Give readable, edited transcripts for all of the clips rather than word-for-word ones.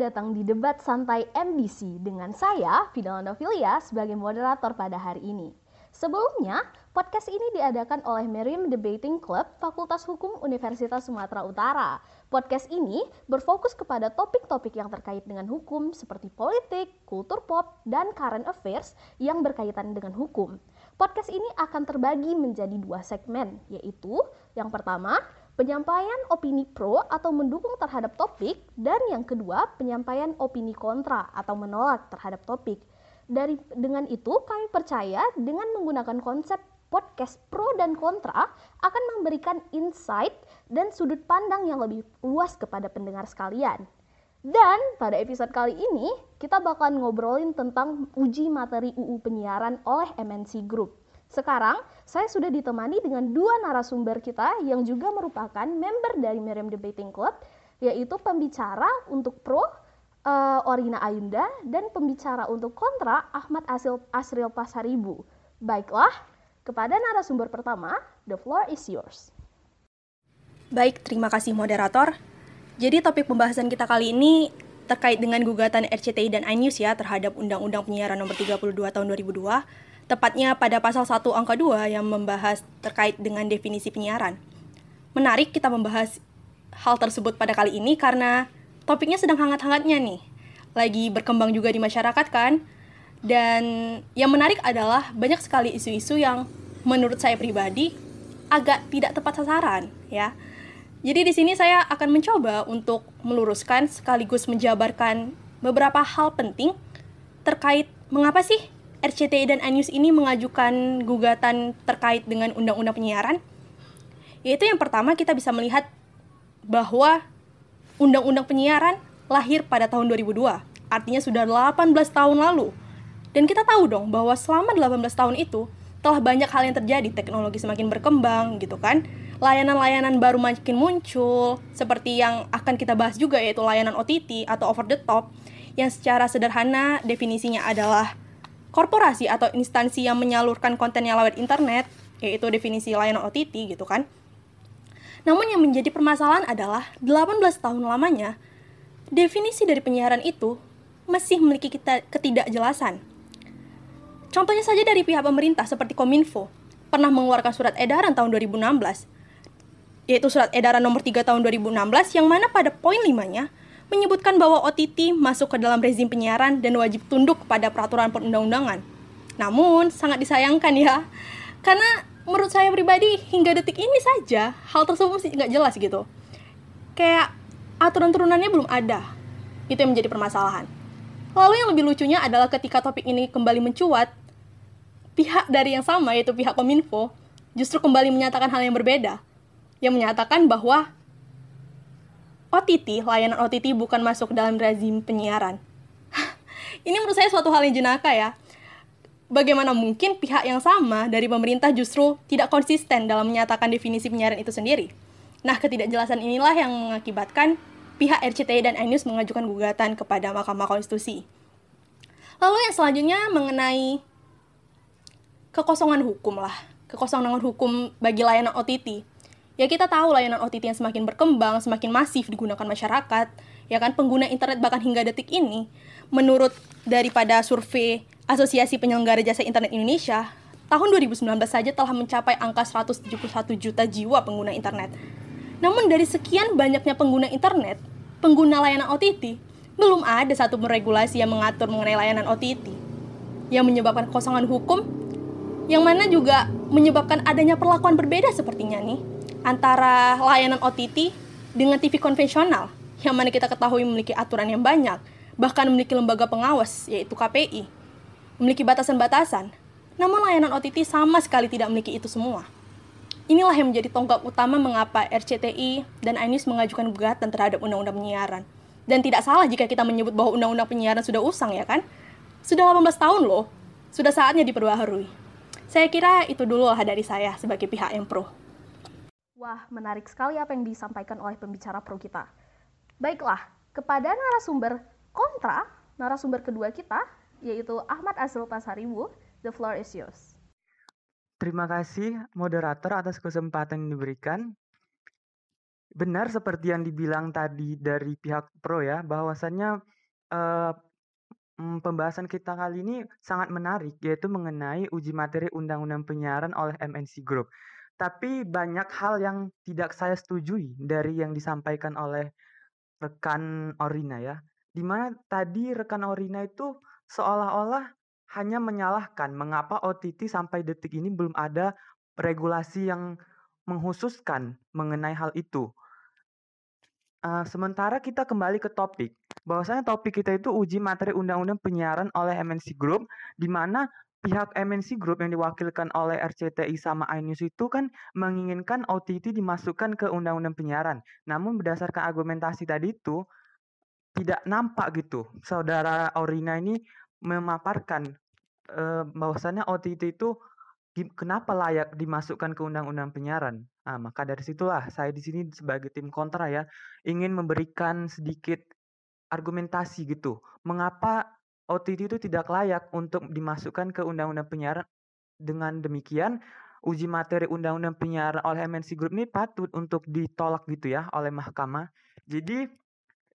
datang di Debat Santai MDC dengan saya, Vinala Nofilia, sebagai moderator pada hari ini. Sebelumnya, podcast ini diadakan oleh Meriam Debating Club, Fakultas Hukum Universitas Sumatera Utara. Podcast ini berfokus kepada topik-topik yang terkait dengan hukum seperti politik, kultur pop, dan current affairs yang berkaitan dengan hukum. Podcast ini akan terbagi menjadi dua segmen, yaitu yang pertama, penyampaian opini pro atau mendukung terhadap topik, dan yang kedua, penyampaian opini kontra atau menolak terhadap topik. Dengan itu, kami percaya dengan menggunakan konsep podcast pro dan kontra akan memberikan insight dan sudut pandang yang lebih luas kepada pendengar sekalian. Dan pada episode kali ini, kita bakalan ngobrolin tentang uji materi UU penyiaran oleh MNC Group. Sekarang, saya sudah ditemani dengan dua narasumber kita yang juga merupakan member dari Meriam Debating Club, yaitu pembicara untuk pro, Orina Ayunda, dan pembicara untuk kontra, Ahmad Asil, Asril Pasaribu. Baiklah, kepada narasumber pertama, the floor is yours. Baik, terima kasih moderator. Jadi topik pembahasan kita kali ini terkait dengan gugatan RCTI dan iNews ya terhadap Undang-Undang Penyiaran Nomor 32 Tahun 2002, tepatnya pada pasal 1 angka 2 yang membahas terkait dengan definisi penyiaran. Menarik kita membahas hal tersebut pada kali ini karena topiknya sedang hangat-hangatnya nih. Lagi berkembang juga di masyarakat kan. Dan yang menarik adalah banyak sekali isu-isu yang menurut saya pribadi agak tidak tepat sasaran ya. Jadi di sini saya akan mencoba untuk meluruskan sekaligus menjabarkan beberapa hal penting terkait mengapa sih RCTI dan iNews ini mengajukan gugatan terkait dengan Undang-Undang Penyiaran. Yaitu yang pertama kita bisa melihat bahwa Undang-Undang Penyiaran lahir pada tahun 2002, artinya sudah 18 tahun lalu. Dan kita tahu dong bahwa selama 18 tahun itu telah banyak hal yang terjadi, teknologi semakin berkembang gitu kan. Layanan-layanan baru makin muncul, seperti yang akan kita bahas juga yaitu layanan OTT atau over the top, yang secara sederhana definisinya adalah korporasi atau instansi yang menyalurkan kontennya lewat internet, yaitu definisi layanan OTT gitu kan. Namun yang menjadi permasalahan adalah 18 tahun lamanya, definisi dari penyiaran itu masih memiliki ketidakjelasan. Contohnya saja dari pihak pemerintah seperti Kominfo, pernah mengeluarkan surat edaran tahun 2016, yaitu surat edaran nomor 3 tahun 2016, yang mana pada poin 5-nya, menyebutkan bahwa OTT masuk ke dalam rezim penyiaran dan wajib tunduk pada peraturan perundang-undangan. Namun, sangat disayangkan ya, karena menurut saya pribadi hingga detik ini saja hal tersebut masih nggak jelas gitu. Kayak aturan turunannya belum ada, itu yang menjadi permasalahan. Lalu yang lebih lucunya adalah ketika topik ini kembali mencuat, pihak dari yang sama yaitu pihak Kominfo justru kembali menyatakan hal yang berbeda, yang menyatakan bahwa OTT, layanan OTT bukan masuk dalam rezim penyiaran. Ini menurut saya suatu hal yang jenaka ya. Bagaimana mungkin pihak yang sama dari pemerintah justru tidak konsisten dalam menyatakan definisi penyiaran itu sendiri. Nah, ketidakjelasan inilah yang mengakibatkan pihak RCTI dan iNews mengajukan gugatan kepada Mahkamah Konstitusi. Lalu yang selanjutnya mengenai kekosongan hukum bagi layanan OTT. Ya kita tahu layanan OTT yang semakin berkembang, semakin masif digunakan masyarakat, ya kan pengguna internet bahkan hingga detik ini. Menurut daripada survei Asosiasi Penyelenggara Jasa Internet Indonesia, tahun 2019 saja telah mencapai angka 171 juta jiwa pengguna internet. Namun dari sekian banyaknya pengguna internet, pengguna layanan OTT, belum ada satu regulasi yang mengatur mengenai layanan OTT, yang menyebabkan kekosongan hukum, yang mana juga menyebabkan adanya perlakuan berbeda sepertinya nih, antara layanan OTT dengan TV konvensional, yang mana kita ketahui memiliki aturan yang banyak, bahkan memiliki lembaga pengawas, yaitu KPI, memiliki batasan-batasan. Namun layanan OTT sama sekali tidak memiliki itu semua. Inilah yang menjadi tonggak utama mengapa RCTI dan iNews mengajukan gugatan terhadap Undang-Undang Penyiaran. Dan tidak salah jika kita menyebut bahwa Undang-Undang Penyiaran sudah usang, ya kan? Sudah 18 tahun loh, sudah saatnya diperbaharui. Saya kira itu dulu lah dari saya sebagai pihak yang pro. Wah, menarik sekali apa yang disampaikan oleh pembicara pro kita. Baiklah, kepada narasumber kontra, narasumber kedua kita, yaitu Ahmad Asril Pasaribu, the floor is yours. Terima kasih moderator atas kesempatan yang diberikan. Benar seperti yang dibilang tadi dari pihak Pro ya, bahwasannya pembahasan kita kali ini sangat menarik, yaitu mengenai uji materi Undang-Undang Penyiaran oleh MNC Group. Tapi banyak hal yang tidak saya setujui dari yang disampaikan oleh rekan Orina ya. Dimana tadi rekan Orina itu seolah-olah hanya menyalahkan mengapa OTT sampai detik ini belum ada regulasi yang menghususkan mengenai hal itu. Sementara kita kembali ke topik, bahwasanya topik kita itu uji materi Undang-Undang Penyiaran oleh MNC Group, di mana pihak MNC Group yang diwakilkan oleh RCTI sama iNews itu kan menginginkan OTT dimasukkan ke Undang-Undang Penyiaran. Namun berdasarkan argumentasi tadi itu tidak nampak gitu. Saudara Orina ini memaparkan bahwasanya OTT itu kenapa layak dimasukkan ke Undang-Undang Penyiaran. Nah, maka dari situlah saya di sini sebagai tim kontra ya, ingin memberikan sedikit argumentasi gitu. Mengapa OTT itu tidak layak untuk dimasukkan ke Undang-Undang Penyiaran? Dengan demikian, uji materi Undang-Undang Penyiaran oleh MNC Group ini patut untuk ditolak gitu ya oleh mahkamah. Jadi,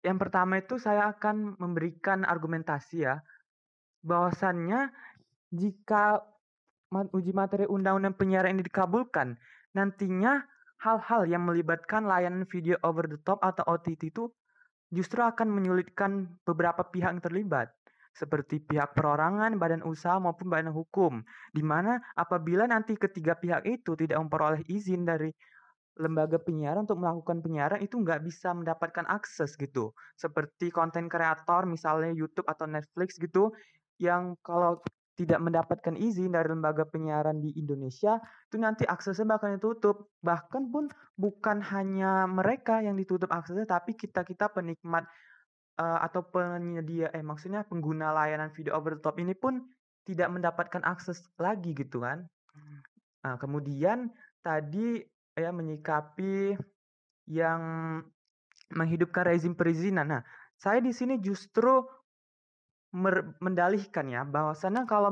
yang pertama itu saya akan memberikan argumentasi ya, bahwasannya jika uji materi Undang-Undang Penyiaran ini dikabulkan, nantinya hal-hal yang melibatkan layanan video over the top atau OTT itu justru akan menyulitkan beberapa pihak yang terlibat, seperti pihak perorangan, badan usaha, maupun badan hukum, di mana apabila nanti ketiga pihak itu tidak memperoleh izin dari lembaga penyiaran untuk melakukan penyiaran, itu nggak bisa mendapatkan akses gitu. Seperti konten kreator misalnya YouTube atau Netflix gitu, yang kalau tidak mendapatkan izin dari lembaga penyiaran di Indonesia, itu nanti aksesnya bakal ditutup. Bahkan pun bukan hanya mereka yang ditutup aksesnya, tapi kita-kita penikmat atau penyedia, maksudnya pengguna layanan video over the top ini pun tidak mendapatkan akses lagi gitu kan. Nah, kemudian tadi ya menyikapi yang menghidupkan rezim perizinan. Nah, saya di sini justru mendalihkan ya, bahwasannya kalau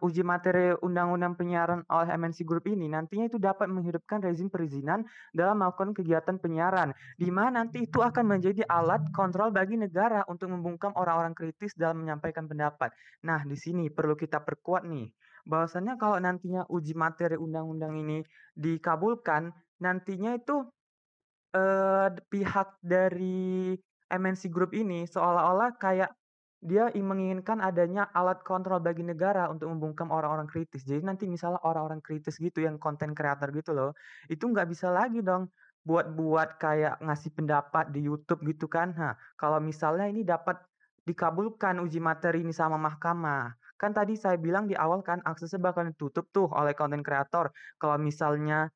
uji materi Undang-Undang Penyiaran oleh MNC Group ini nantinya itu dapat menghidupkan rezim perizinan dalam melakukan kegiatan penyiaran, di mana nanti itu akan menjadi alat kontrol bagi negara untuk membungkam orang-orang kritis dalam menyampaikan pendapat. Nah, di sini perlu kita perkuat nih, bahwasannya kalau nantinya uji materi undang-undang ini dikabulkan, nantinya itu pihak dari MNC Group ini seolah-olah kayak dia menginginkan adanya alat kontrol bagi negara untuk membungkam orang-orang kritis. Jadi nanti misalnya orang-orang kritis gitu yang konten kreator gitu loh, itu nggak bisa lagi dong buat-buat kayak ngasih pendapat di YouTube gitu kan. Nah, kalau misalnya ini dapat dikabulkan uji materi ini sama mahkamah, kan tadi saya bilang di awal kan aksesnya bakal ditutup tuh oleh konten kreator. Kalau misalnya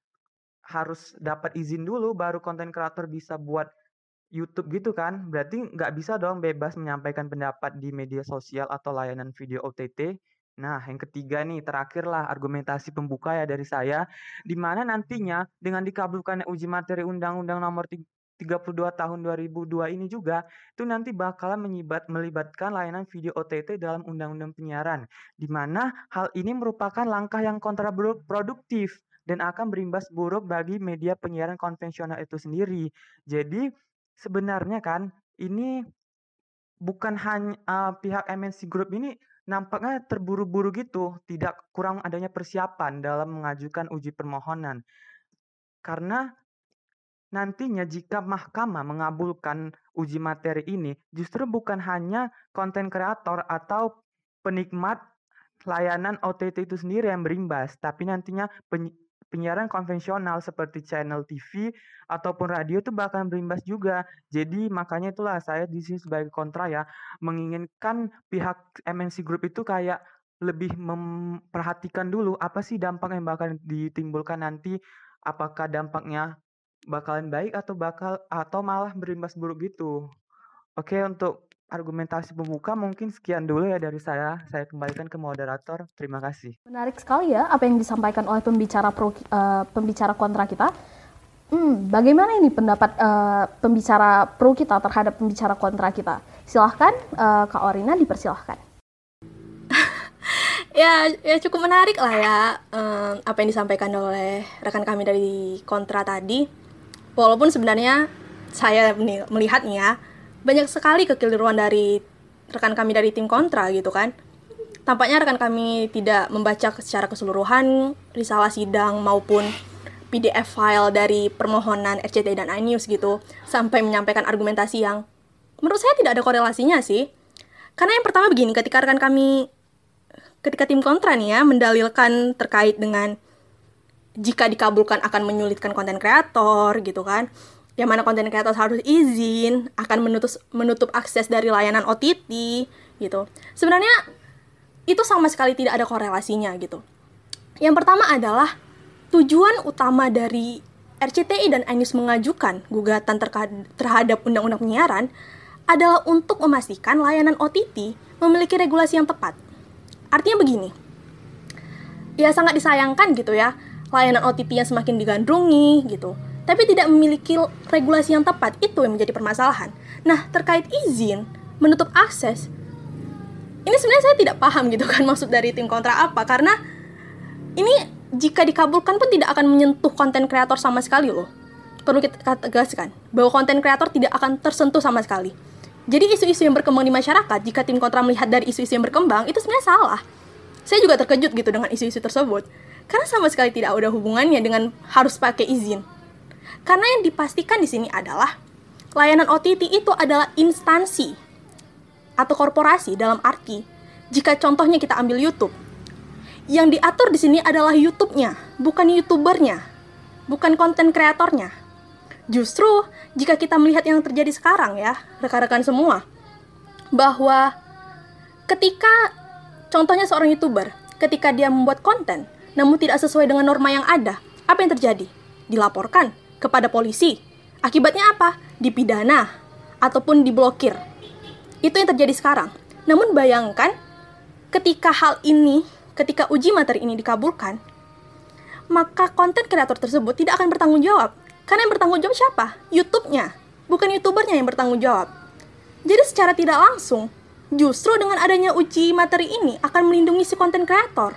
harus dapat izin dulu baru konten kreator bisa buat YouTube gitu kan, berarti nggak bisa dong bebas menyampaikan pendapat di media sosial atau layanan video OTT. Nah, yang ketiga nih, terakhirlah argumentasi pembuka ya dari saya, di mana nantinya dengan dikabulkan uji materi Undang-Undang Nomor 32 Tahun 2002 ini juga, itu nanti bakalan melibatkan layanan video OTT dalam Undang-Undang Penyiaran, di mana hal ini merupakan langkah yang kontraproduktif dan akan berimbas buruk bagi media penyiaran konvensional itu sendiri. Jadi sebenarnya kan ini bukan hanya pihak MNC Group ini nampaknya terburu-buru gitu, tidak kurang adanya persiapan dalam mengajukan uji permohonan. Karena nantinya jika mahkamah mengabulkan uji materi ini, justru bukan hanya konten kreator atau penikmat layanan OTT itu sendiri yang berimbas, tapi nantinya penyiaran konvensional seperti channel TV ataupun radio itu bahkan berimbas juga. Jadi makanya itulah saya di sini sebagai kontra ya, menginginkan pihak MNC Group itu kayak lebih memperhatikan dulu apa sih dampak yang bakal ditimbulkan nanti, apakah dampaknya bakalan baik atau malah berimbas buruk gitu. Oke, untuk argumentasi pembuka mungkin sekian dulu ya dari saya. Saya kembalikan ke moderator. Terima kasih. Menarik sekali ya apa yang disampaikan oleh pembicara kontra kita. Bagaimana ini pendapat pembicara pro kita terhadap pembicara kontra kita? Silahkan Kak Orina, dipersilahkan. ya cukup menarik lah ya apa yang disampaikan oleh rekan kami dari kontra tadi. Walaupun sebenarnya saya melihatnya banyak sekali kekeliruan dari rekan kami dari tim kontra gitu kan. Tampaknya rekan kami tidak membaca secara keseluruhan risalah sidang maupun PDF file dari permohonan RCTI dan iNews gitu, sampai menyampaikan argumentasi yang menurut saya tidak ada korelasinya sih. Karena yang pertama begini, ketika tim kontra nih ya mendalilkan terkait dengan jika dikabulkan akan menyulitkan konten kreator gitu kan, yang mana konten kreator harus izin, akan menutup akses dari layanan OTT gitu. Sebenarnya itu sama sekali tidak ada korelasinya gitu. Yang pertama adalah tujuan utama dari RCTI dan iNews mengajukan gugatan terhadap Undang-Undang Penyiaran adalah untuk memastikan layanan OTT memiliki regulasi yang tepat. Artinya begini, ya sangat disayangkan gitu ya, layanan OTT yang semakin digandrungi gitu, tapi tidak memiliki regulasi yang tepat, itu yang menjadi permasalahan. Nah, terkait izin menutup akses, ini sebenarnya saya tidak paham gitu kan maksud dari tim kontra apa, karena ini jika dikabulkan pun tidak akan menyentuh konten kreator sama sekali loh. Perlu kita tegaskan bahwa konten kreator tidak akan tersentuh sama sekali. Jadi isu-isu yang berkembang di masyarakat, jika tim kontra melihat dari isu-isu yang berkembang, itu sebenarnya salah. Saya juga terkejut gitu dengan isu-isu tersebut, karena sama sekali tidak ada hubungannya dengan harus pakai izin. Karena yang dipastikan di sini adalah layanan OTT itu adalah instansi atau korporasi, dalam arti jika contohnya kita ambil YouTube, yang diatur di sini adalah YouTube-nya, bukan YouTuber-nya, bukan konten kreatornya. Justru jika kita melihat yang terjadi sekarang ya, rekan-rekan semua, bahwa ketika contohnya seorang YouTuber, ketika dia membuat konten namun tidak sesuai dengan norma yang ada, apa yang terjadi? Dilaporkan kepada polisi. Akibatnya apa? Dipidana ataupun diblokir. Itu yang terjadi sekarang. Namun bayangkan ketika hal ini, ketika uji materi ini dikabulkan, maka konten kreator tersebut tidak akan bertanggung jawab. Karena yang bertanggung jawab siapa? YouTube-nya, bukan YouTuber-nya yang bertanggung jawab. Jadi secara tidak langsung, justru dengan adanya uji materi ini akan melindungi si konten kreator.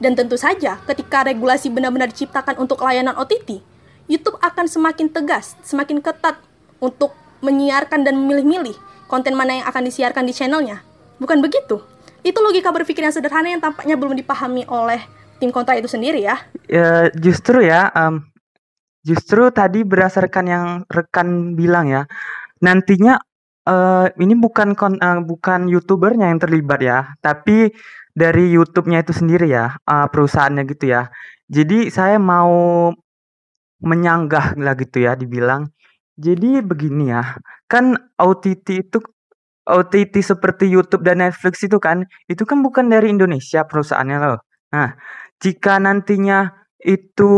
Dan tentu saja ketika regulasi benar-benar diciptakan untuk layanan OTT, YouTube akan semakin tegas, semakin ketat untuk menyiarkan dan memilih-milih konten mana yang akan disiarkan di channelnya. Bukan begitu? Itu logika berpikir yang sederhana yang tampaknya belum dipahami oleh tim kontra itu sendiri ya. Justru tadi berdasarkan yang rekan bilang ya, nantinya ini bukan YouTuber-nya yang terlibat ya, tapi dari YouTube-nya itu sendiri ya, perusahaannya gitu ya. Jadi saya mau menyanggah lah gitu ya dibilang. Jadi begini ya, kan OTT seperti YouTube dan Netflix itu kan bukan dari Indonesia perusahaannya loh. Nah, jika nantinya itu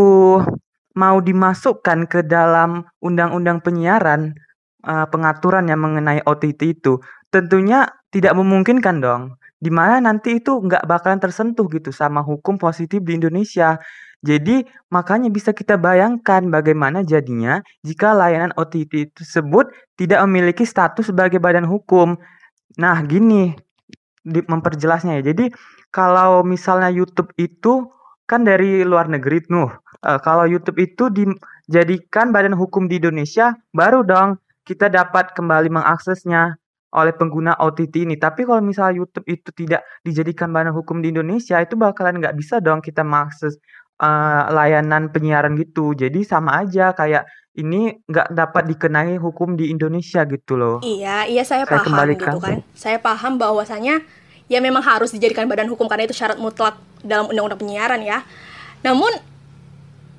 mau dimasukkan ke dalam Undang-Undang Penyiaran pengaturan yang mengenai OTT itu, tentunya tidak memungkinkan dong. Dimana nanti itu nggak bakalan tersentuh gitu sama hukum positif di Indonesia. Jadi makanya bisa kita bayangkan bagaimana jadinya jika layanan OTT tersebut tidak memiliki status sebagai badan hukum. Nah gini memperjelasnya ya. Jadi kalau misalnya YouTube itu kan dari luar negeri tuh. Kalau YouTube itu dijadikan badan hukum di Indonesia, baru dong kita dapat kembali mengaksesnya oleh pengguna OTT ini. Tapi kalau misalnya YouTube itu tidak dijadikan badan hukum di Indonesia, itu bakalan nggak bisa dong kita mengakses layanan penyiaran gitu. Jadi sama aja kayak ini nggak dapat dikenai hukum di Indonesia gitu loh. Iya saya paham gitu kan. Saya paham bahwasannya ya memang harus dijadikan badan hukum karena itu syarat mutlak dalam Undang-Undang Penyiaran ya. Namun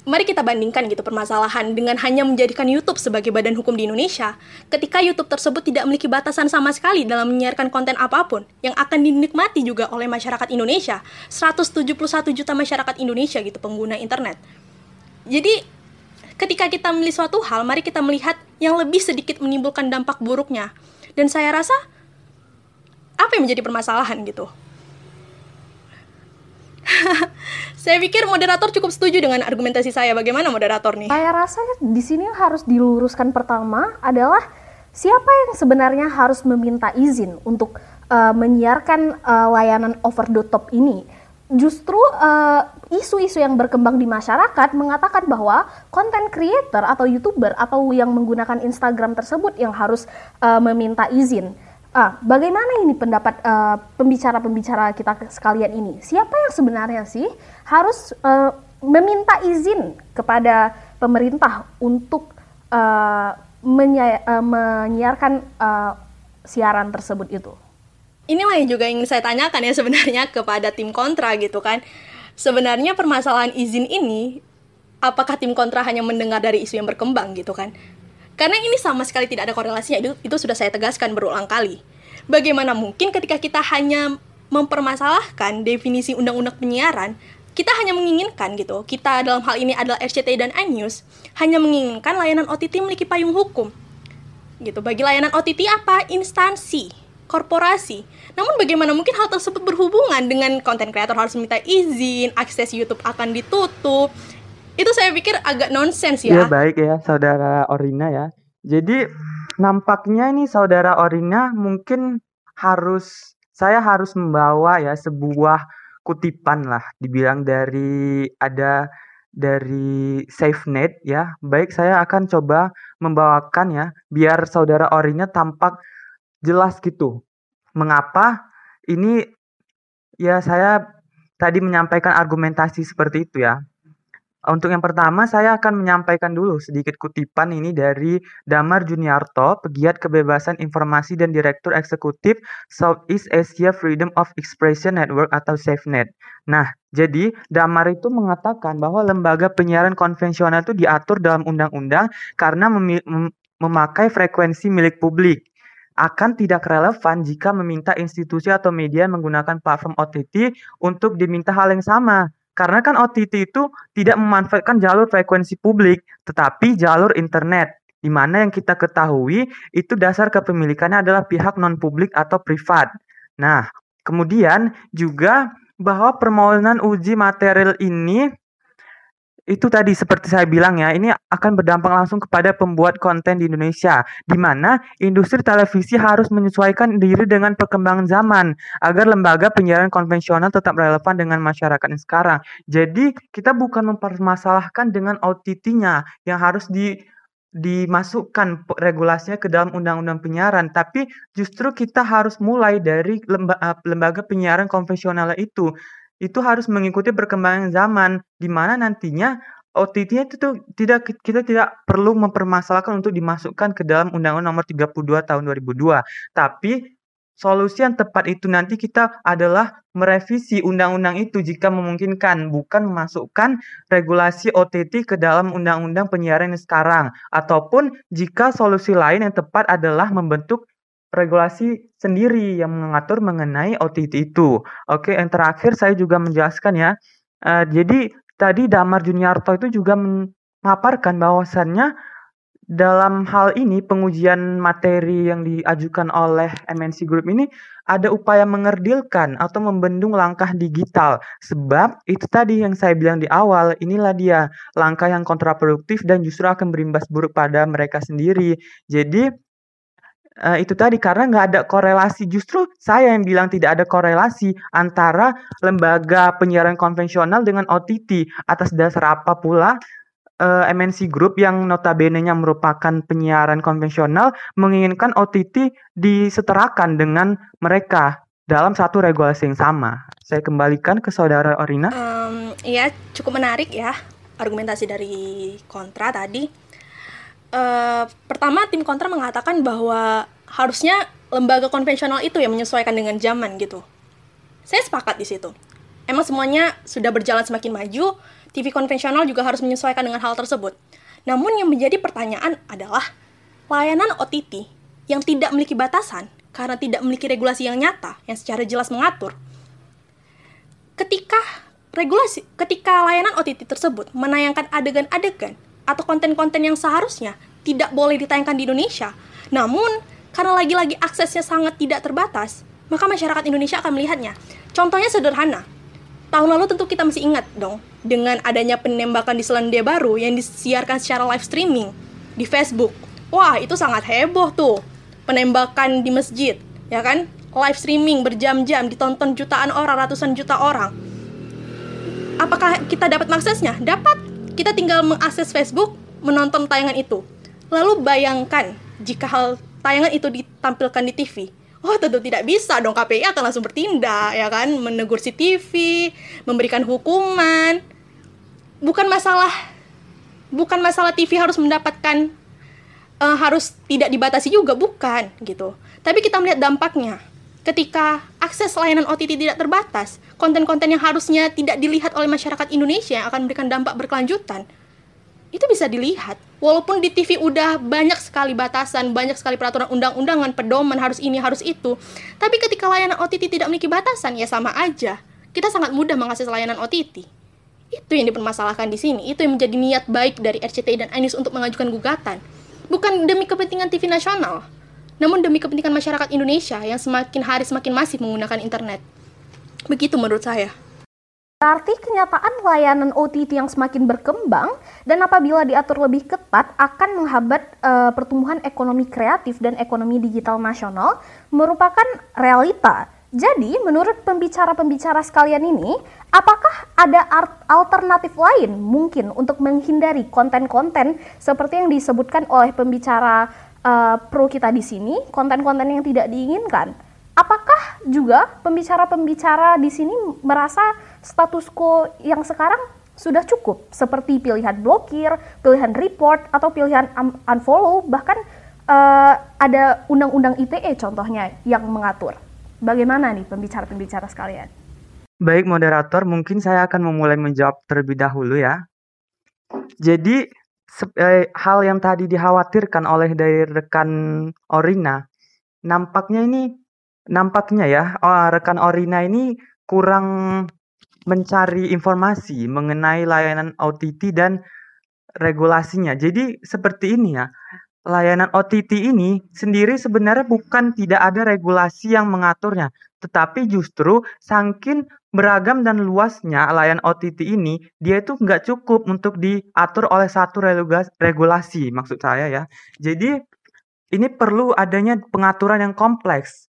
mari kita bandingkan gitu permasalahan dengan hanya menjadikan YouTube sebagai badan hukum di Indonesia, ketika YouTube tersebut tidak memiliki batasan sama sekali dalam menyiarkan konten apapun yang akan dinikmati juga oleh masyarakat Indonesia. 171 juta masyarakat Indonesia gitu pengguna internet. Jadi ketika kita memilih suatu hal, mari kita melihat yang lebih sedikit menimbulkan dampak buruknya. Dan saya rasa apa yang menjadi permasalahan gitu? Saya pikir moderator cukup setuju dengan argumentasi saya. Bagaimana moderator nih? Saya rasa di sini yang harus diluruskan pertama adalah siapa yang sebenarnya harus meminta izin untuk menyiarkan layanan over the top ini. justru isu-isu yang berkembang di masyarakat mengatakan bahwa konten creator atau YouTuber atau yang menggunakan Instagram tersebut yang harus meminta izin. Bagaimana ini pendapat pembicara-pembicara kita sekalian ini? Siapa yang sebenarnya sih harus meminta izin kepada pemerintah untuk menyiarkan siaran tersebut itu? Inilah yang juga ingin saya tanyakan ya sebenarnya kepada tim kontra gitu kan. Sebenarnya permasalahan izin ini, apakah tim kontra hanya mendengar dari isu yang berkembang gitu kan? Karena ini sama sekali tidak ada korelasinya, itu sudah saya tegaskan berulang kali. Bagaimana mungkin ketika kita hanya mempermasalahkan definisi undang-undang penyiaran, kita hanya menginginkan gitu, kita dalam hal ini adalah RCTI dan iNews, hanya menginginkan layanan OTT memiliki payung hukum. Gitu. Bagi layanan OTT apa? Instansi, korporasi. Namun bagaimana mungkin hal tersebut berhubungan dengan konten kreator harus minta izin, akses YouTube akan ditutup. Itu saya pikir agak nonsens ya. Ya baik ya saudara Orina ya. Jadi nampaknya ini saudara Orina mungkin harus membawa ya sebuah kutipan lah dibilang dari SafeNet ya. Baik, saya akan coba membawakan ya biar saudara Orina tampak jelas gitu. Mengapa ini ya saya tadi menyampaikan argumentasi seperti itu ya. Untuk yang pertama, saya akan menyampaikan dulu sedikit kutipan ini dari Damar Juniarto, pegiat kebebasan informasi dan Direktur Eksekutif Southeast Asia Freedom of Expression Network atau SafeNet. Nah, jadi Damar itu mengatakan bahwa lembaga penyiaran konvensional itu diatur dalam undang-undang karena memakai frekuensi milik publik. Akan tidak relevan jika meminta institusi atau media menggunakan platform OTT untuk diminta hal yang sama. Karena kan OTT itu tidak memanfaatkan jalur frekuensi publik, tetapi jalur internet, di mana yang kita ketahui itu dasar kepemilikannya adalah pihak non-publik atau privat. Nah, kemudian juga bahwa permohonan uji material ini, itu tadi seperti saya bilang ya, ini akan berdampak langsung kepada pembuat konten di Indonesia, di mana industri televisi harus menyesuaikan diri dengan perkembangan zaman agar lembaga penyiaran konvensional tetap relevan dengan masyarakat yang sekarang. Jadi kita bukan mempermasalahkan dengan OTT-nya yang harus dimasukkan regulasinya ke dalam undang-undang penyiaran, tapi justru kita harus mulai dari lembaga penyiaran konvensional itu. Itu harus mengikuti perkembangan zaman, di mana nantinya OTT itu tuh kita tidak perlu mempermasalahkan untuk dimasukkan ke dalam Undang-Undang Nomor 32 Tahun 2002. Tapi solusi yang tepat itu nanti kita adalah merevisi undang-undang itu jika memungkinkan, bukan memasukkan regulasi OTT ke dalam undang-undang penyiaran sekarang. Ataupun jika solusi lain yang tepat adalah membentuk regulasi sendiri yang mengatur mengenai OTT itu. Oke, yang terakhir saya juga menjelaskan ya. Jadi tadi Damar Juniarto itu juga memaparkan bahwasannya dalam hal ini pengujian materi yang diajukan oleh MNC Group ini ada upaya mengerdilkan atau membendung langkah digital. Sebab itu tadi yang saya bilang di awal, inilah dia langkah yang kontraproduktif dan justru akan berimbas buruk pada mereka sendiri. Jadi itu tadi karena nggak ada korelasi, justru saya yang bilang tidak ada korelasi antara lembaga penyiaran konvensional dengan OTT. Atas dasar apa pula MNC Group yang notabene-nya merupakan penyiaran konvensional menginginkan OTT diseterakan dengan mereka dalam satu regulasi yang sama? Saya kembalikan ke saudara Orina. Iya, cukup menarik ya argumentasi dari kontra tadi. Pertama, tim kontra mengatakan bahwa harusnya lembaga konvensional itu yang menyesuaikan dengan zaman gitu. Saya sepakat di situ. Emang semuanya sudah berjalan semakin maju, TV konvensional juga harus menyesuaikan dengan hal tersebut. Namun yang menjadi pertanyaan adalah layanan OTT yang tidak memiliki batasan karena tidak memiliki regulasi yang nyata yang secara jelas mengatur. Ketika layanan OTT tersebut menayangkan adegan-adegan atau konten-konten yang seharusnya tidak boleh ditayangkan di Indonesia. Namun, karena lagi-lagi aksesnya sangat tidak terbatas, maka masyarakat Indonesia akan melihatnya. Contohnya sederhana. Tahun lalu tentu kita masih ingat dong, dengan adanya penembakan di Selandia Baru yang disiarkan secara live streaming di Facebook. Wah, itu sangat heboh tuh. Penembakan di masjid, ya kan? Live streaming berjam-jam ditonton jutaan orang, ratusan juta orang. Apakah kita dapat mengaksesnya? Dapat. Kita tinggal mengakses Facebook, menonton tayangan itu. Lalu bayangkan jika hal tayangan itu ditampilkan di TV. Oh, tentu tidak bisa dong, KPI akan langsung bertindak, ya kan? Menegur si TV, memberikan hukuman. Bukan masalah TV harus mendapatkan harus tidak dibatasi juga, bukan gitu. Tapi kita melihat dampaknya. Ketika akses layanan OTT tidak terbatas, konten-konten yang harusnya tidak dilihat oleh masyarakat Indonesia yang akan memberikan dampak berkelanjutan, itu bisa dilihat. Walaupun di TV udah banyak sekali batasan, banyak sekali peraturan undang-undangan, pedoman, harus ini, harus itu. Tapi ketika layanan OTT tidak memiliki batasan, ya sama aja. Kita sangat mudah mengakses layanan OTT. Itu yang dipermasalahkan di sini. Itu yang menjadi niat baik dari RCTI dan iNews untuk mengajukan gugatan. Bukan demi kepentingan TV nasional, namun demi kepentingan masyarakat Indonesia yang semakin hari semakin masif menggunakan internet. Begitu menurut saya. Berarti kenyataan layanan OTT yang semakin berkembang dan apabila diatur lebih ketat akan menghambat pertumbuhan ekonomi kreatif dan ekonomi digital nasional merupakan realita. Jadi menurut pembicara-pembicara sekalian ini, apakah ada alternatif lain mungkin untuk menghindari konten-konten seperti yang disebutkan oleh pembicara pro kita di sini, konten-konten yang tidak diinginkan. Apakah juga pembicara-pembicara di sini merasa status quo yang sekarang sudah cukup, seperti pilihan blokir, pilihan report, atau pilihan unfollow, bahkan ada Undang-Undang ITE contohnya yang mengatur. Bagaimana nih pembicara-pembicara sekalian? Baik moderator, mungkin saya akan memulai menjawab terlebih dahulu ya. Jadi hal yang tadi dikhawatirkan oleh dari rekan Orina, rekan Orina ini kurang mencari informasi mengenai layanan OTT dan regulasinya. Jadi seperti ini ya, layanan OTT ini sendiri sebenarnya bukan tidak ada regulasi yang mengaturnya, tetapi justru saking beragam dan luasnya layanan OTT ini, dia itu nggak cukup untuk diatur oleh satu regulasi, maksud saya ya. Jadi ini perlu adanya pengaturan yang kompleks,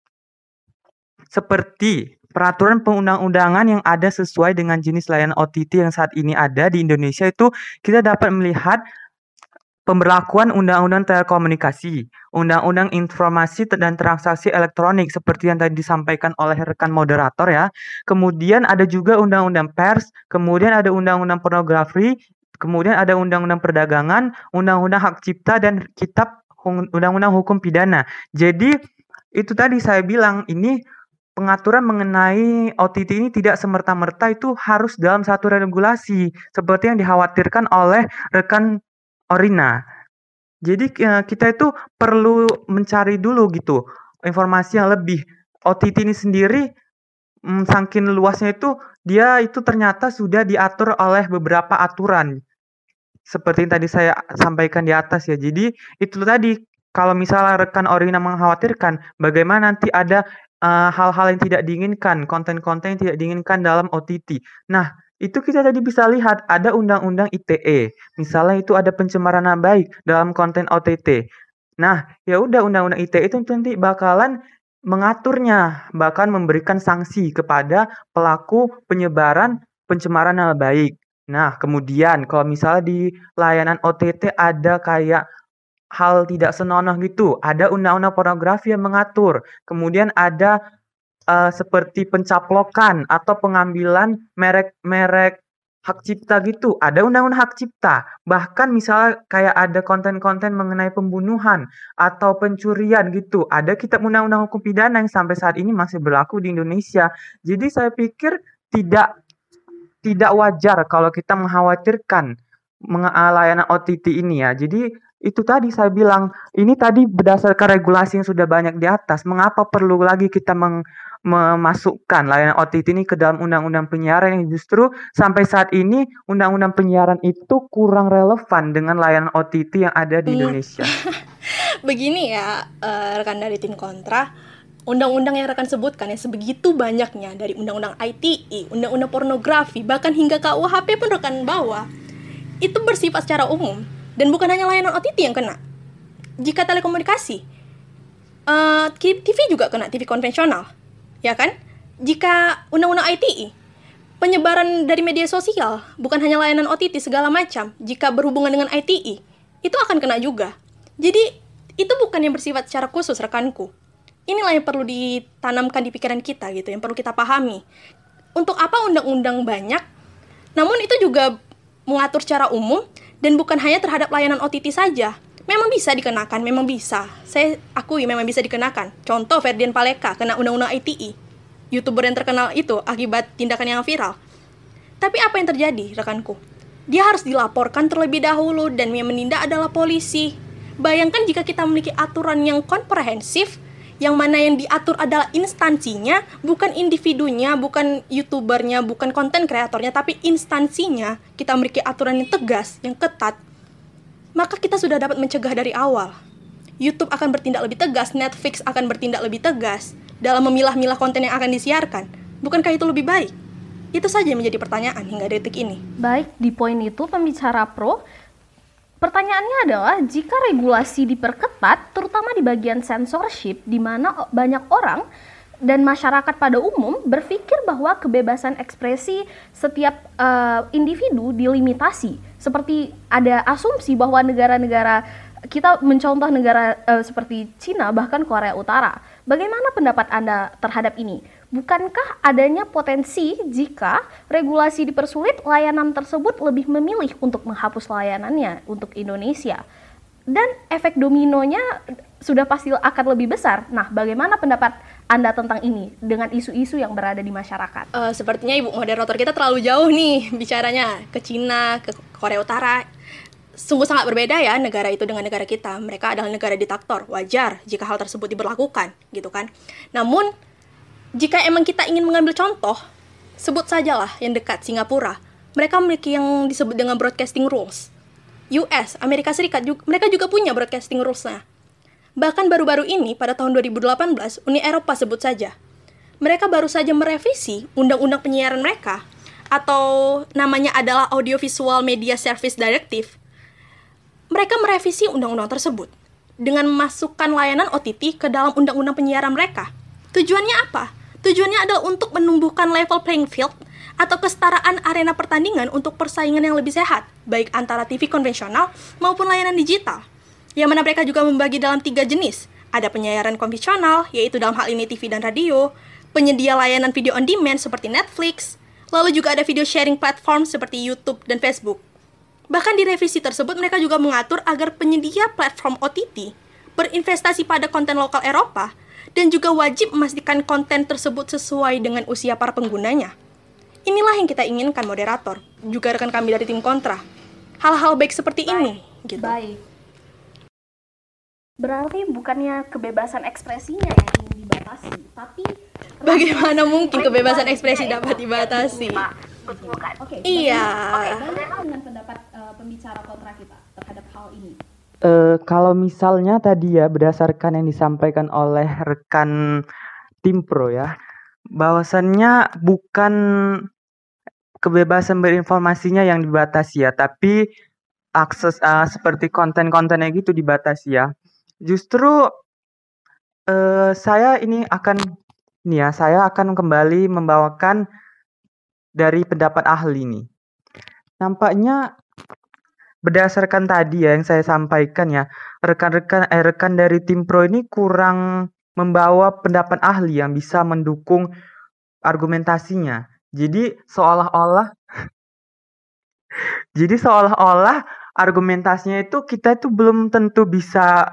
seperti peraturan perundang-undangan yang ada sesuai dengan jenis layanan OTT yang saat ini ada di Indonesia. Itu kita dapat melihat pemberlakuan Undang-Undang Telekomunikasi, Undang-Undang Informasi dan Transaksi Elektronik seperti yang tadi disampaikan oleh rekan moderator ya. Kemudian ada juga Undang-Undang Pers, kemudian ada Undang-Undang Pornografi, kemudian ada Undang-Undang Perdagangan, Undang-Undang Hak Cipta, dan Kitab Undang-Undang Hukum Pidana. Jadi itu tadi saya bilang, ini pengaturan mengenai OTT ini tidak semerta-merta itu harus dalam satu regulasi seperti yang dikhawatirkan oleh rekan Orina. Jadi kita itu perlu mencari dulu gitu informasi yang lebih. OTT ini sendiri saking luasnya itu, dia itu ternyata sudah diatur oleh beberapa aturan seperti yang tadi saya sampaikan di atas ya. Jadi itu tadi, kalau misalnya rekan Orina mengkhawatirkan bagaimana nanti ada hal-hal yang tidak diinginkan, konten-konten yang tidak diinginkan dalam OTT. Nah, itu kita tadi bisa lihat ada Undang-Undang ITE. Misalnya itu ada pencemaran nama baik dalam konten OTT. Nah, ya udah Undang-Undang ITE itu nanti bakalan mengaturnya, bahkan memberikan sanksi kepada pelaku penyebaran pencemaran nama baik. Nah, kemudian kalau misalnya di layanan OTT ada kayak hal tidak senonoh gitu, ada Undang-Undang Pornografi yang mengatur. Kemudian ada seperti pencaplokan atau pengambilan merek hak cipta gitu, ada Undang-Undang Hak Cipta. Bahkan misalnya kayak ada konten-konten mengenai pembunuhan atau pencurian gitu, ada Kitab Undang-Undang Hukum Pidana yang sampai saat ini masih berlaku di Indonesia. Jadi saya pikir tidak wajar kalau kita mengkhawatirkan layanan OTT ini ya. Jadi itu tadi saya bilang, ini tadi berdasarkan regulasi yang sudah banyak di atas, mengapa perlu lagi kita memasukkan layanan OTT ini ke dalam Undang-Undang Penyiaran yang justru sampai saat ini Undang-Undang Penyiaran itu kurang relevan dengan layanan OTT yang ada di Indonesia. Begini ya, rekan dari tim kontra, undang-undang yang rekan sebutkan ya sebegitu banyaknya, dari Undang-Undang ITE, Undang-Undang Pornografi, bahkan hingga KUHP pun rekan bawa, itu bersifat secara umum. Dan bukan hanya layanan OTT yang kena. Jika telekomunikasi, TV juga kena, TV konvensional, ya kan? Jika Undang-Undang ITE, penyebaran dari media sosial, bukan hanya layanan OTT segala macam, jika berhubungan dengan ITI, itu akan kena juga. Jadi, itu bukan yang bersifat secara khusus, rekanku. Inilah yang perlu ditanamkan di pikiran kita, gitu, yang perlu kita pahami. Untuk apa undang-undang banyak, namun itu juga mengatur secara umum, dan bukan hanya terhadap layanan OTT saja. Memang bisa dikenakan, memang bisa. Saya akui memang bisa dikenakan. Contoh, Ferdian Paleka kena undang-undang ITI. YouTuber yang terkenal itu akibat tindakan yang viral. Tapi apa yang terjadi, rekanku? Dia harus dilaporkan terlebih dahulu dan yang menindak adalah polisi. Bayangkan jika kita memiliki aturan yang komprehensif, yang mana yang diatur adalah instansinya, bukan individunya, bukan YouTubernya, bukan konten kreatornya, tapi instansinya. Kita memiliki aturan yang tegas, yang ketat, maka kita sudah dapat mencegah dari awal. YouTube akan bertindak lebih tegas, Netflix akan bertindak lebih tegas dalam memilah-milah konten yang akan disiarkan. Bukankah itu lebih baik? Itu saja yang menjadi pertanyaan hingga detik ini. Baik, di poin itu pembicara pro, pertanyaannya adalah jika regulasi diperketat, terutama di bagian censorship, di mana banyak orang dan masyarakat pada umum berpikir bahwa kebebasan ekspresi setiap individu dilimitasi. Seperti ada asumsi bahwa negara-negara, kita mencontoh negara seperti Cina, bahkan Korea Utara. Bagaimana pendapat Anda terhadap ini? Bukankah adanya potensi jika regulasi dipersulit, layanan tersebut lebih memilih untuk menghapus layanannya untuk Indonesia? Dan efek dominonya sudah pasti akan lebih besar. Nah, bagaimana pendapat Anda tentang ini dengan isu-isu yang berada di masyarakat? Sepertinya Ibu moderator kita terlalu jauh nih bicaranya ke Cina, ke Korea Utara. Sungguh sangat berbeda ya negara itu dengan negara kita. Mereka adalah negara diktator, wajar jika hal tersebut diberlakukan, gitu kan. Namun, jika emang kita ingin mengambil contoh, sebut sajalah yang dekat, Singapura. Mereka memiliki yang disebut dengan broadcasting rules. US, Amerika Serikat, mereka juga punya broadcasting rules-nya. Bahkan baru-baru ini, pada tahun 2018, Uni Eropa sebut saja. Mereka baru saja merevisi undang-undang penyiaran mereka, atau namanya adalah Audiovisual Media Service Directive. Mereka merevisi undang-undang tersebut dengan memasukkan layanan OTT ke dalam undang-undang penyiaran mereka. Tujuannya apa? Tujuannya adalah untuk menumbuhkan level playing field atau kesetaraan arena pertandingan untuk persaingan yang lebih sehat, baik antara TV konvensional maupun layanan digital. Yang mana mereka juga membagi dalam 3 jenis. Ada penyiaran konvensional, yaitu dalam hal ini TV dan radio, penyedia layanan video on demand seperti Netflix, lalu juga ada video sharing platform seperti YouTube dan Facebook. Bahkan di revisi tersebut, mereka juga mengatur agar penyedia platform OTT berinvestasi pada konten lokal Eropa dan juga wajib memastikan konten tersebut sesuai dengan usia para penggunanya. Inilah yang kita inginkan, moderator, juga rekan kami dari tim kontra. Hal-hal baik seperti ini. Gitu. Baik. Berarti bukannya kebebasan ekspresinya yang ingin dibatasi, tapi bagaimana mungkin kebebasan ekspresi dapat dibatasi? Oke, iya. Bagaimana dengan pendapat pembicara kontra kita terhadap hal ini? Kalau misalnya tadi ya, berdasarkan yang disampaikan oleh rekan tim pro ya, bahwasannya bukan kebebasan berinformasinya yang dibatasi ya, tapi akses seperti konten-kontennya gitu dibatasi ya. Justru saya akan kembali membawakan dari pendapat ahli nih. Nampaknya berdasarkan tadi ya yang saya sampaikan ya, rekan dari tim pro ini kurang membawa pendapat ahli yang bisa mendukung argumentasinya. Jadi seolah-olah argumentasinya itu kita itu belum tentu bisa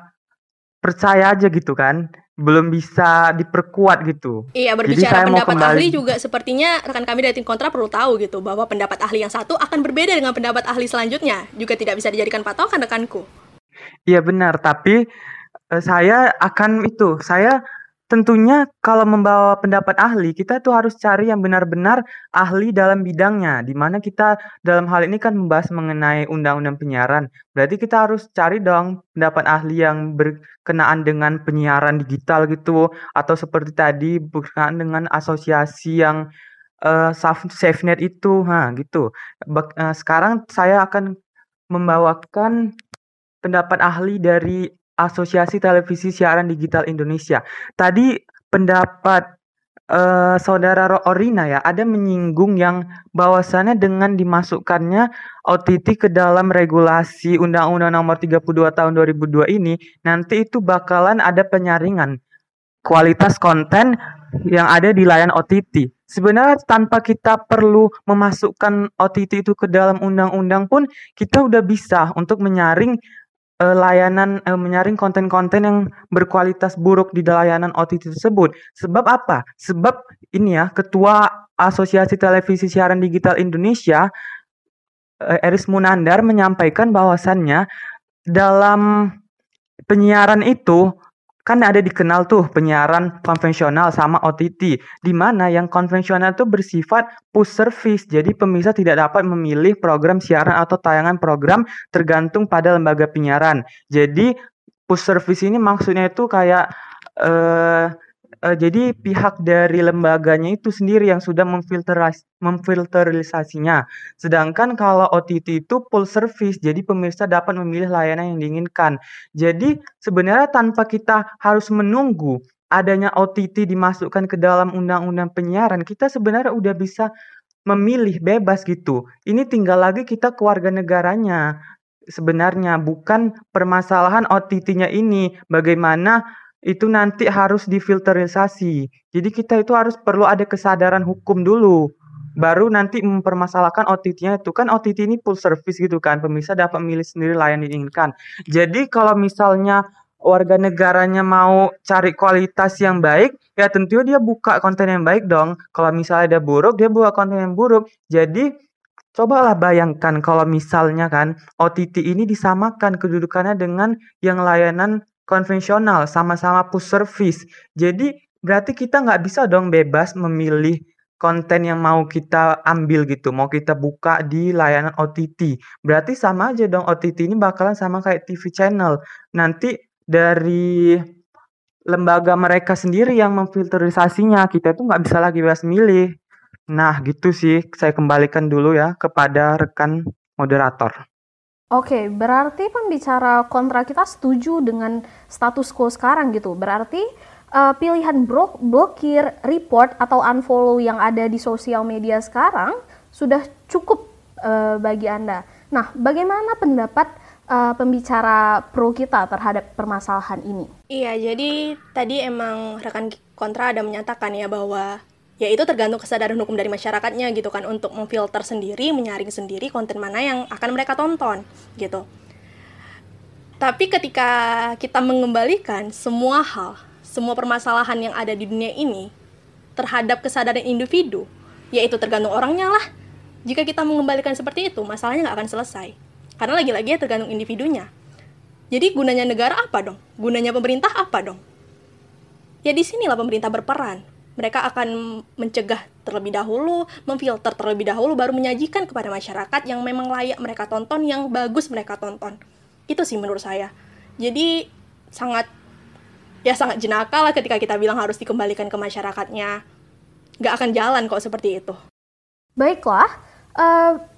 percaya aja gitu kan, belum bisa diperkuat gitu. Iya, berbicara pendapat ahli juga sepertinya rekan kami dari tim kontra perlu tahu gitu, bahwa pendapat ahli yang satu akan berbeda dengan pendapat ahli selanjutnya, juga tidak bisa dijadikan patokan, rekanku. Iya benar, tapi saya tentunya kalau membawa pendapat ahli, kita itu harus cari yang benar-benar ahli dalam bidangnya, di mana kita dalam hal ini kan membahas mengenai undang-undang penyiaran, berarti kita harus cari dong pendapat ahli yang berkenaan dengan penyiaran digital gitu, atau seperti tadi berkenaan dengan asosiasi yang SafeNet itu, gitu. Sekarang saya akan membawakan pendapat ahli dari Asosiasi Televisi Siaran Digital Indonesia. Tadi pendapat Saudara Orina ya, ada menyinggung yang bahwasannya dengan dimasukkannya OTT ke dalam regulasi Undang-Undang Nomor 32 Tahun 2002 ini, nanti itu bakalan ada penyaringan kualitas konten yang ada di layanan OTT. Sebenarnya tanpa kita perlu memasukkan OTT itu ke dalam undang-undang pun, kita udah bisa untuk menyaring menyaring konten-konten yang berkualitas buruk di layanan OTT tersebut. Sebab apa? Sebab ini ya, Ketua Asosiasi Televisi Siaran Digital Indonesia, Eris Munandar, menyampaikan bahwasannya dalam penyiaran itu kan ada dikenal tuh penyiaran konvensional sama OTT, di mana yang konvensional itu bersifat push service, jadi pemirsa tidak dapat memilih program siaran atau tayangan program tergantung pada lembaga penyiaran. Jadi push service ini maksudnya itu kayak jadi pihak dari lembaganya itu sendiri yang sudah memfilterisasinya. Sedangkan kalau OTT itu full service, jadi pemirsa dapat memilih layanan yang diinginkan. Jadi sebenarnya tanpa kita harus menunggu adanya OTT dimasukkan ke dalam undang-undang penyiaran, kita sebenarnya udah bisa memilih bebas gitu. Ini tinggal lagi kita kewarganegaranya sebenarnya, bukan permasalahan OTT-nya ini bagaimana itu nanti harus difilterisasi. Jadi kita itu harus perlu ada kesadaran hukum dulu, baru nanti mempermasalahkan OTT-nya itu. Kan OTT ini full service gitu kan, pemirsa dapat milih sendiri layanan diinginkan. Jadi kalau misalnya warga negaranya mau cari kualitas yang baik, ya tentunya dia buka konten yang baik dong. Kalau misalnya ada buruk, dia buka konten yang buruk. Jadi cobalah bayangkan kalau misalnya kan OTT ini disamakan kedudukannya dengan yang layanan konvensional, sama-sama push service. Jadi berarti kita nggak bisa dong bebas memilih konten yang mau kita ambil gitu, mau kita buka di layanan OTT. Berarti sama aja dong, OTT ini bakalan sama kayak TV channel. Nanti dari lembaga mereka sendiri yang memfilterisasinya, kita tuh nggak bisa lagi bebas milih. Nah gitu sih, saya kembalikan dulu ya kepada rekan moderator. Oke, berarti pembicara kontra kita setuju dengan status quo sekarang gitu. Berarti pilihan blokir, report, atau unfollow yang ada di sosial media sekarang sudah cukup bagi Anda. Nah, bagaimana pendapat pembicara pro kita terhadap permasalahan ini? Iya, jadi tadi emang rekan kontra ada menyatakan ya bahwa ya itu tergantung kesadaran hukum dari masyarakatnya gitu kan, untuk memfilter sendiri, menyaring sendiri konten mana yang akan mereka tonton gitu. Tapi ketika kita mengembalikan semua hal, semua permasalahan yang ada di dunia ini terhadap kesadaran individu, yaitu tergantung orangnya lah. Jika kita mengembalikan seperti itu, masalahnya nggak akan selesai. Karena lagi-lagi ya tergantung individunya. Jadi gunanya negara apa dong? Gunanya pemerintah apa dong? Ya di sinilah pemerintah berperan. Mereka akan mencegah terlebih dahulu, memfilter terlebih dahulu, baru menyajikan kepada masyarakat yang memang layak mereka tonton, yang bagus mereka tonton. Itu sih menurut saya. Jadi sangat jenaka lah ketika kita bilang harus dikembalikan ke masyarakatnya. Nggak akan jalan kok seperti itu. Baiklah,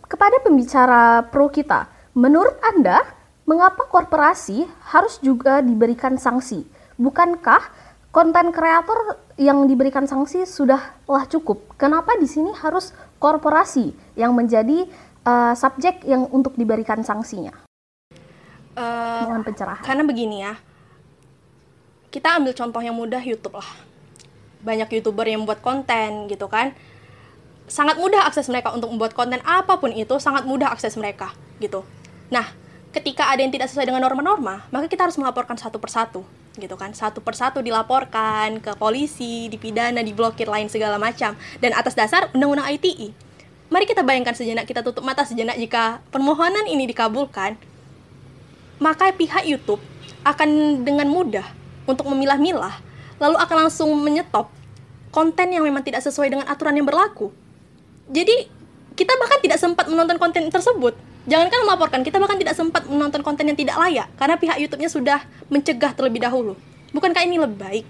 kepada pembicara pro kita, menurut Anda, mengapa korporasi harus juga diberikan sanksi? Bukankah konten kreator yang diberikan sanksi sudahlah cukup? Kenapa di sini harus korporasi yang menjadi subjek yang untuk diberikan sanksinya? Dengan pencerahan. Karena begini ya, kita ambil contoh yang mudah, YouTube lah. Banyak YouTuber yang membuat konten gitu kan. Sangat mudah akses mereka untuk membuat konten apapun itu, sangat mudah akses mereka gitu. Nah, ketika ada yang tidak sesuai dengan norma-norma, maka kita harus melaporkan satu persatu. Gitu kan, satu persatu dilaporkan ke polisi, dipidana, diblokir, lain segala macam. Dan atas dasar Undang-Undang ITE. Mari kita bayangkan sejenak, kita tutup mata sejenak, jika permohonan ini dikabulkan, maka pihak YouTube akan dengan mudah untuk memilah-milah, lalu akan langsung menyetop konten yang memang tidak sesuai dengan aturan yang berlaku. Jadi kita bahkan tidak sempat menonton konten tersebut. Jangankan melaporkan, kita bahkan tidak sempat menonton konten yang tidak layak, karena pihak YouTube-nya sudah mencegah terlebih dahulu. Bukankah ini lebih baik?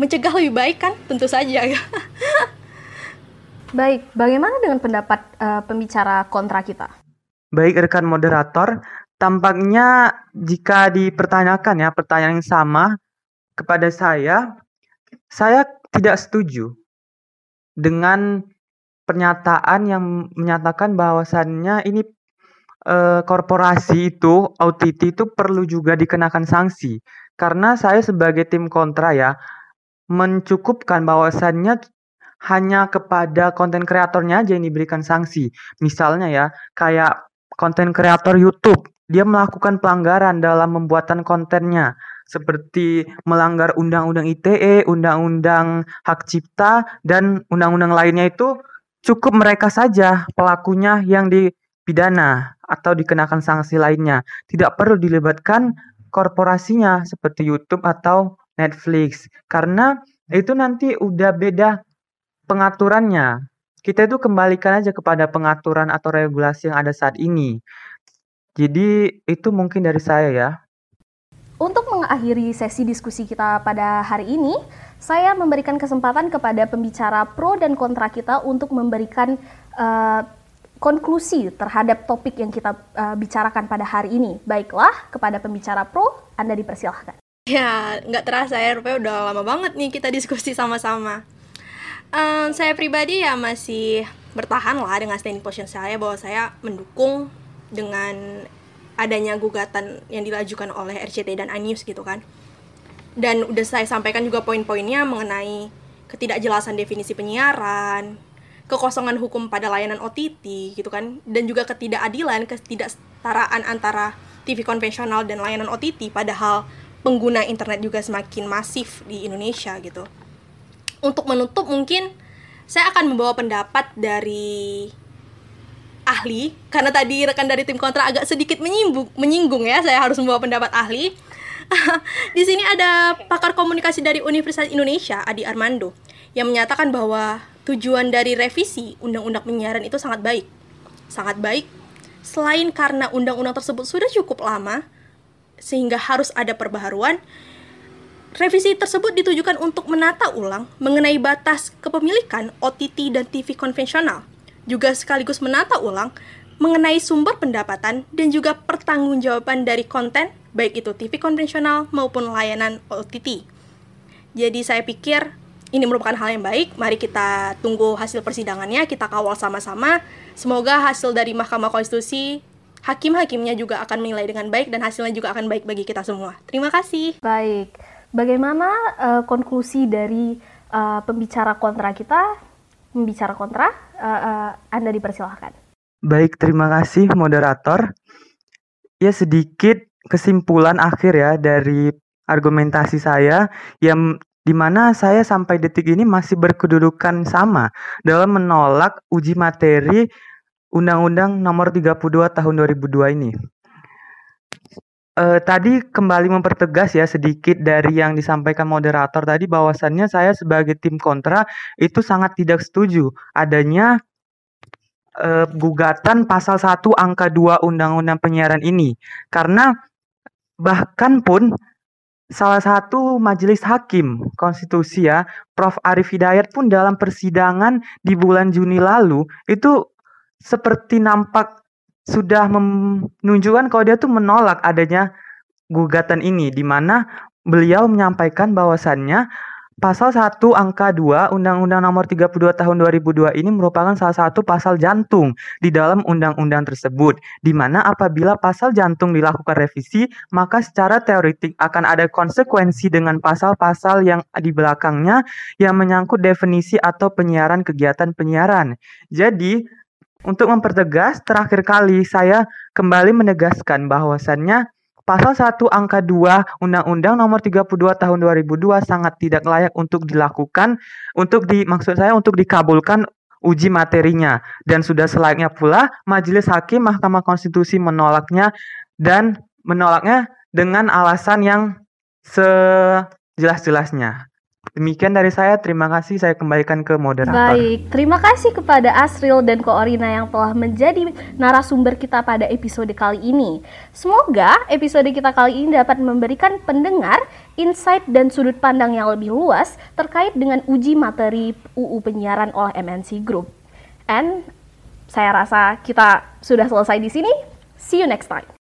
Mencegah lebih baik kan? Tentu saja. Baik, bagaimana dengan pendapat pembicara kontra kita? Baik, rekan moderator, tampaknya jika dipertanyakan ya, pertanyaan yang sama kepada saya tidak setuju dengan pernyataan yang menyatakan bahwasannya ini korporasi itu, OTT itu perlu juga dikenakan sanksi. Karena saya sebagai tim kontra ya, mencukupkan bahwasannya hanya kepada konten kreatornya aja yang diberikan sanksi. Misalnya ya, kayak konten kreator YouTube, dia melakukan pelanggaran dalam pembuatan kontennya, seperti melanggar Undang-Undang ITE, Undang-Undang Hak Cipta, dan undang-undang lainnya itu cukup mereka saja pelakunya yang dipidana atau dikenakan sanksi lainnya. Tidak perlu dilibatkan korporasinya seperti YouTube atau Netflix, karena itu nanti udah beda pengaturannya. Kita itu kembalikan aja kepada pengaturan atau regulasi yang ada saat ini. Jadi itu mungkin dari saya ya. Untuk mengakhiri sesi diskusi kita pada hari ini, saya memberikan kesempatan kepada pembicara pro dan kontra kita untuk memberikan konklusi terhadap topik yang kita bicarakan pada hari ini. Baiklah, kepada pembicara pro, Anda dipersilahkan. Ya, nggak terasa ya, rupanya udah lama banget nih kita diskusi sama-sama. Saya pribadi ya masih bertahan lah dengan standing position saya bahwa saya mendukung dengan adanya gugatan yang dilajukan oleh RCTI dan iNews gitu kan. Dan udah saya sampaikan juga poin-poinnya mengenai ketidakjelasan definisi penyiaran, kekosongan hukum pada layanan OTT gitu kan, dan juga ketidakadilan, ketidaksetaraan antara TV konvensional dan layanan OTT, padahal pengguna internet juga semakin masif di Indonesia gitu. Untuk menutup mungkin saya akan membawa pendapat dari ahli, karena tadi rekan dari tim kontra agak sedikit menyinggung ya, saya harus membawa pendapat ahli. Di sini ada pakar komunikasi dari Universitas Indonesia, Adi Armando, yang menyatakan bahwa tujuan dari revisi Undang-Undang Penyiaran itu sangat baik. Sangat baik, selain karena undang-undang tersebut sudah cukup lama, sehingga harus ada perbaharuan, revisi tersebut ditujukan untuk menata ulang mengenai batas kepemilikan OTT dan TV konvensional, juga sekaligus menata ulang mengenai sumber pendapatan dan juga pertanggungjawaban dari konten, baik itu TV konvensional maupun layanan OTT. Jadi saya pikir ini merupakan hal yang baik, mari kita tunggu hasil persidangannya, kita kawal sama-sama. Semoga hasil dari Mahkamah Konstitusi, hakim-hakimnya juga akan menilai dengan baik dan hasilnya juga akan baik bagi kita semua. Terima kasih. Baik, bagaimana konklusi dari pembicara kontra kita? Pembicara kontra, Anda dipersilahkan. Baik, terima kasih moderator. Ya, sedikit kesimpulan akhir ya dari argumentasi saya, yang dimana saya sampai detik ini masih berkedudukan sama dalam menolak uji materi Undang-Undang Nomor 32 Tahun 2002 ini. Tadi kembali mempertegas ya sedikit dari yang disampaikan moderator tadi, bahwasannya saya sebagai tim kontra itu sangat tidak setuju adanya gugatan pasal 1 angka 2 Undang-Undang Penyiaran ini. Karena bahkan pun salah satu majelis hakim konstitusi ya, Prof Arief Hidayat pun dalam persidangan di bulan Juni lalu itu seperti nampak sudah menunjukkan kalau dia tuh menolak adanya gugatan ini, di mana beliau menyampaikan bahwasannya pasal 1 angka 2 Undang-Undang Nomor 32 Tahun 2002 ini merupakan salah satu pasal jantung di dalam undang-undang tersebut, di mana apabila pasal jantung dilakukan revisi, maka secara teoretik akan ada konsekuensi dengan pasal-pasal yang di belakangnya yang menyangkut definisi atau penyiaran kegiatan penyiaran. Jadi untuk mempertegas, terakhir kali saya kembali menegaskan bahwasannya pasal 1 angka 2 Undang-Undang Nomor 32 Tahun 2002 sangat tidak layak untuk dilakukan, untuk dikabulkan uji materinya. Dan sudah selayaknya pula Majelis Hakim Mahkamah Konstitusi menolaknya, dan menolaknya dengan alasan yang sejelas-jelasnya. Demikian dari saya, terima kasih. Saya kembalikan ke moderator. Baik, terima kasih kepada Asril dan Ko Orina yang telah menjadi narasumber kita pada episode kali ini. Semoga episode kita kali ini dapat memberikan pendengar insight dan sudut pandang yang lebih luas terkait dengan uji materi UU Penyiaran oleh MNC Group. And saya rasa kita sudah selesai di sini. See you next time.